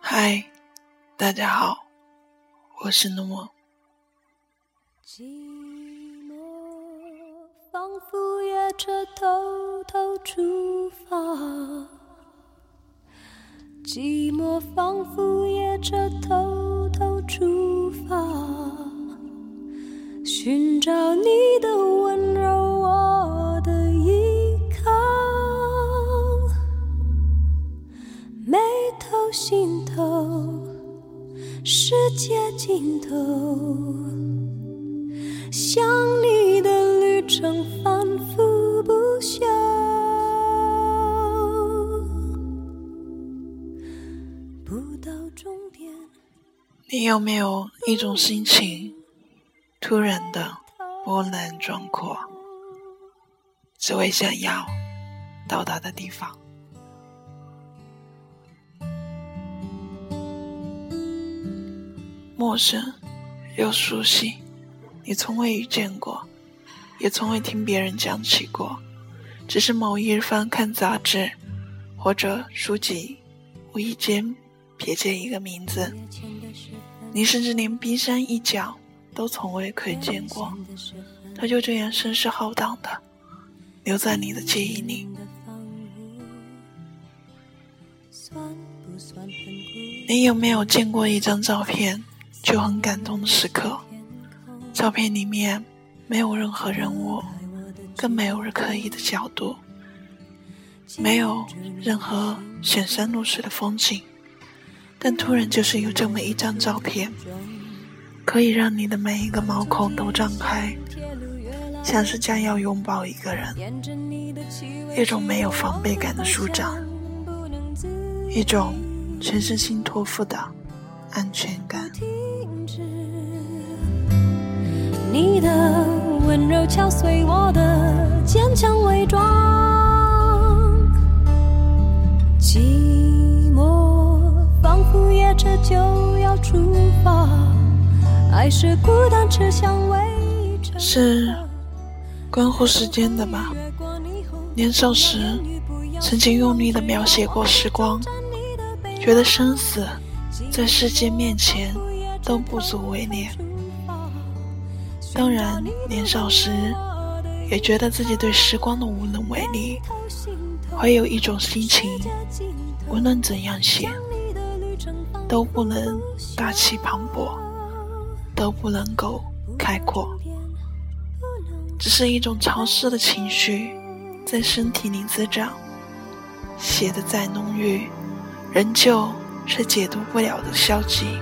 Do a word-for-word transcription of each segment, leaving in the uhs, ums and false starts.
嗨，大家好，我是诺诺。寂寞仿佛夜车偷偷出发，寂寞仿佛夜车偷偷出发，寻找你的温柔，我的依靠，眉头心头，世界尽头，想你的旅程反复不休，不到终点。你有没有一种心情，突然的波澜壮阔，只为想要到达的地方？陌生又熟悉，你从未遇见过，也从未听别人讲起过，只是某一日翻看杂志或者书籍，无意间瞥见一个名字，你甚至连冰山一角都从未窥见过，它就这样声势浩荡的留在你的记忆里。你有没有见过一张照片就很感动的时刻？照片里面没有任何人物，更没有刻意的角度，没有任何显山露水的风景，但突然就是有这么一张照片，可以让你的每一个毛孔都张开，像是将要拥抱一个人，一种没有防备感的舒展，一种全身心托付的安全感。你的温柔敲碎我的坚强伪装，寂寞仿佛夜车就要出发，爱是孤单吃香味，是关乎时间的吧。年少时曾经用力地描写过时光，觉得生死在世界面前都不足为怜。当然，年少时也觉得自己对时光的无能为力，会有一种心情，无论怎样写，都不能大气磅礴，都不能够开阔，只是一种潮湿的情绪在身体里滋长，写得再浓郁，仍旧是解读不了的消极。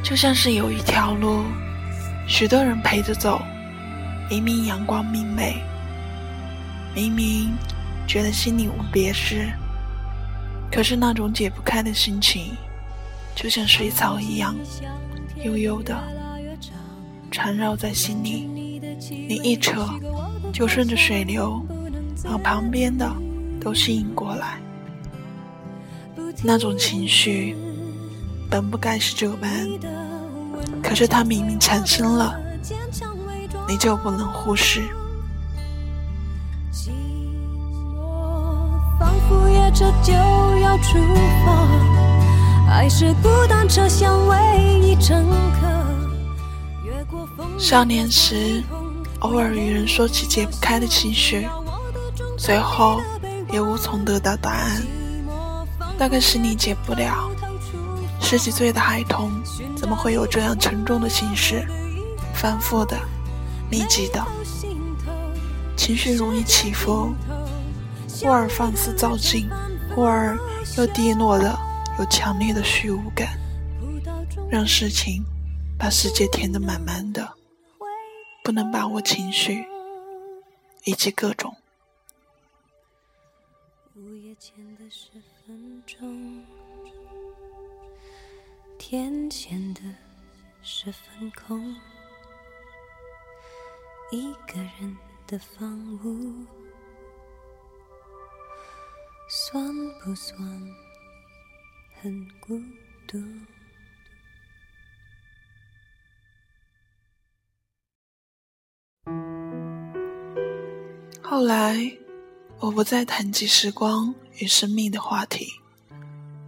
就像是有一条路，许多人陪着走，明明阳光明媚，明明觉得心里无别事，可是那种解不开的心情，就像水草一样，悠悠的缠绕在心里。你一扯，就顺着水流，把旁边的都吸引过来。那种情绪本不该是这般，可是它明明产生了，你就不能忽视。寂寞仿佛夜车就要出发，爱是孤单车厢唯一乘客。少年时偶尔与人说起解不开的情绪，随后也无从得到答案，大概是你解不了。十几岁的孩童怎么会有这样沉重的情绪，反复的密集的情绪，容易起伏，忽而放肆躁进，忽而又低落的有强烈的虚无感，让事情把世界填得满满的，不能把握情绪以及各种。午夜前的十分钟，天前的是分空，一个人的房屋，算不算很孤独？后来我不再谈及时光与生命的话题，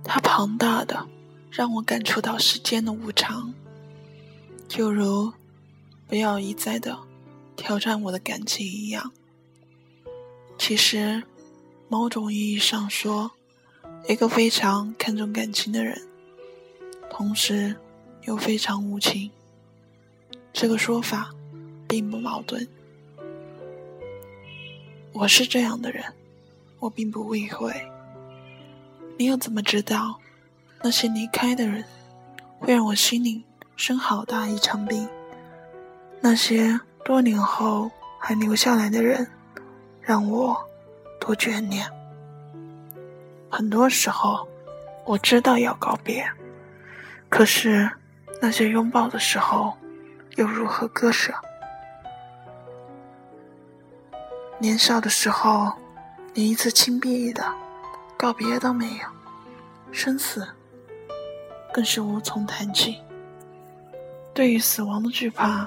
它庞大的让我感触到时间的无常，就如不要一再的挑战我的感情一样。其实某种意义上说，一个非常看重感情的人，同时又非常无情，这个说法并不矛盾。我是这样的人，我并不避讳。你又怎么知道那些离开的人会让我心里生好大一场病，那些多年后还留下来的人让我多眷恋。很多时候我知道要告别，可是那些拥抱的时候又如何割舍？年少的时候连一次轻易的告别都没有，生死更是无从谈起。对于死亡的惧怕，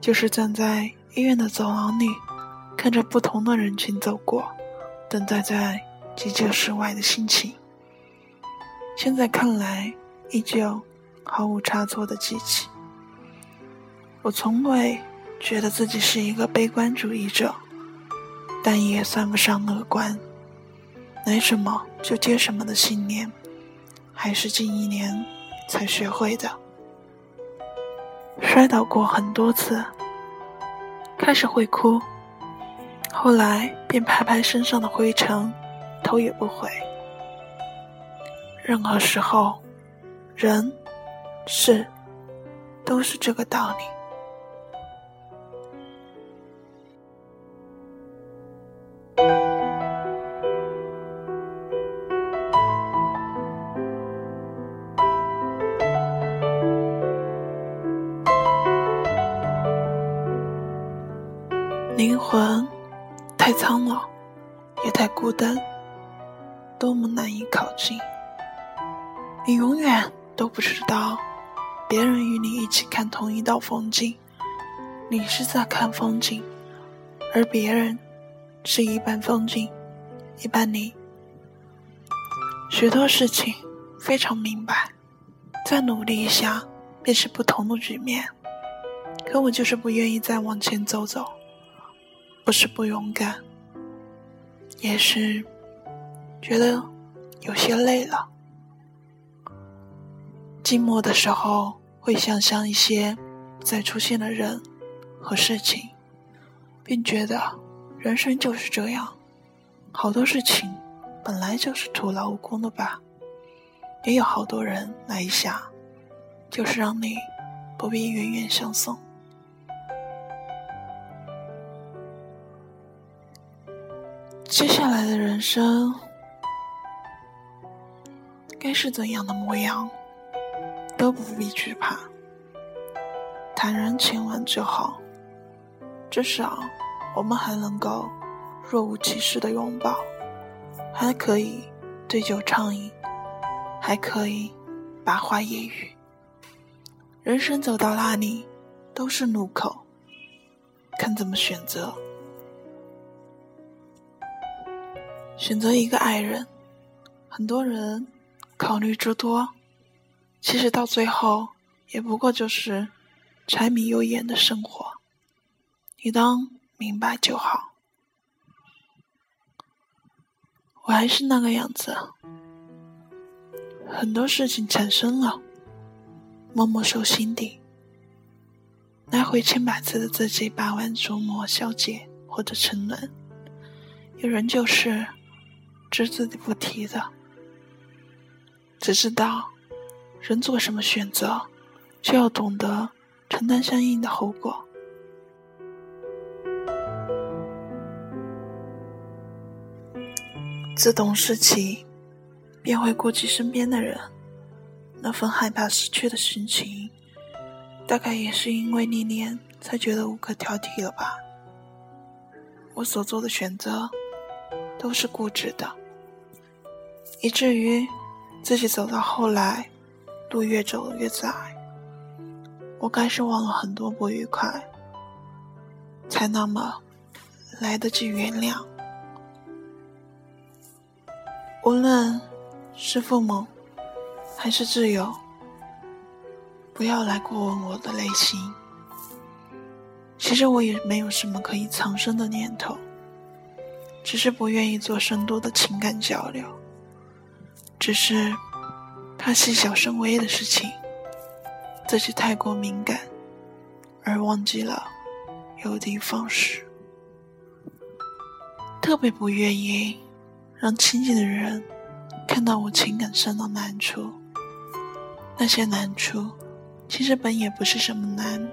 就是站在医院的走廊里，看着不同的人群走过，等待在急救室外的心情，现在看来依旧毫无差错的记起。我从未觉得自己是一个悲观主义者，但也算不上乐观，来什么就接什么的信念，还是近一年才学会的。摔倒过很多次，开始会哭，后来便拍拍身上的灰尘，头也不回。任何时候，人事都是这个道理。灵魂太苍老，也太孤单，多么难以靠近。你永远都不知道别人与你一起看同一道风景，你是在看风景，而别人是一半风景一半你。许多事情非常明白，再努力一下便是不同的局面，可我就是不愿意再往前走走。不是不勇敢，也是觉得有些累了。寂寞的时候会想象一些不再出现的人和事情，并觉得人生就是这样，好多事情本来就是徒劳无功的吧。也有好多人来一下，就是让你不必远远相送。接下来的人生该是怎样的模样，都不必惧怕，坦然前往就好。至少我们还能够若无其事的拥抱，还可以对酒畅饮，还可以八花夜语。人生走到哪里都是路口，看怎么选择。选择一个爱人，很多人考虑诸多，其实到最后也不过就是柴米油盐的生活，你当明白就好。我还是那个样子，很多事情产生了，默默收心底，拿回千百次的自己把玩琢磨消解或者沉沦。有人就是只字不提的，只知道人做什么选择就要懂得承担相应的后果。自懂事起，便会顾及身边的人，那份害怕失去的心情，大概也是因为历练才觉得无可挑剔了吧。我所做的选择都是固执的，以至于自己走到后来，路越走越窄。我开始忘了很多不愉快，才那么来得及原谅。无论是父母还是挚友，不要来过问我的内心。其实我也没有什么可以藏身的念头，只是不愿意做深度的情感交流，只是怕细小深微的事情自己太过敏感，而忘记了有的方式。特别不愿意让亲近的人看到我情感上的难处，那些难处其实本也不是什么难，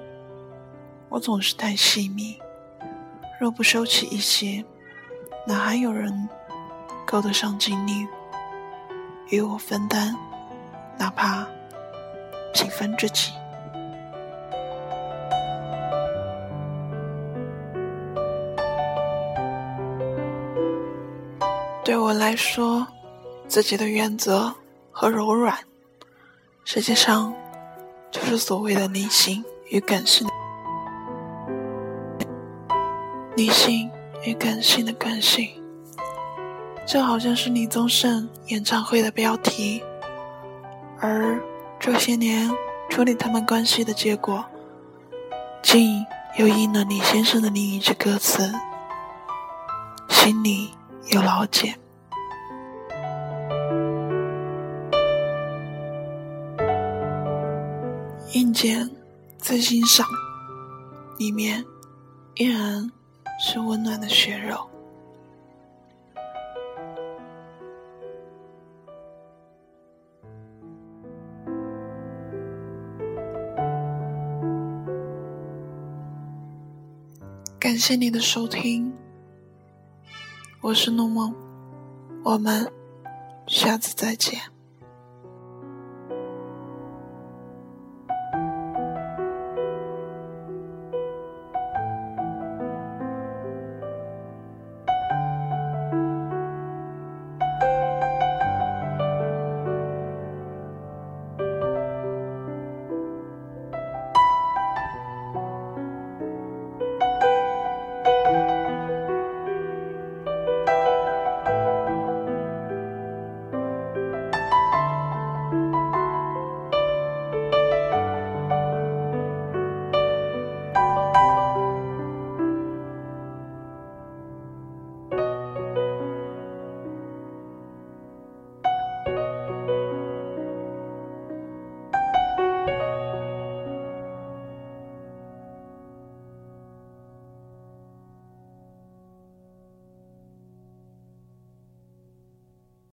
我总是太细密，若不收起一些，哪还有人够得上精力与我分担，哪怕几分之几。对我来说，自己的原则和柔软，实际上就是所谓的理性与感性的理性与感性的感性，这好像是李宗盛演唱会的标题，而这些年处理他们关系的结果，竟又应了李先生的另一句歌词：“心里有老茧。”硬件在欣赏里面依然是温暖的血肉。感谢你的收听，我是诺梦，我们下次再见。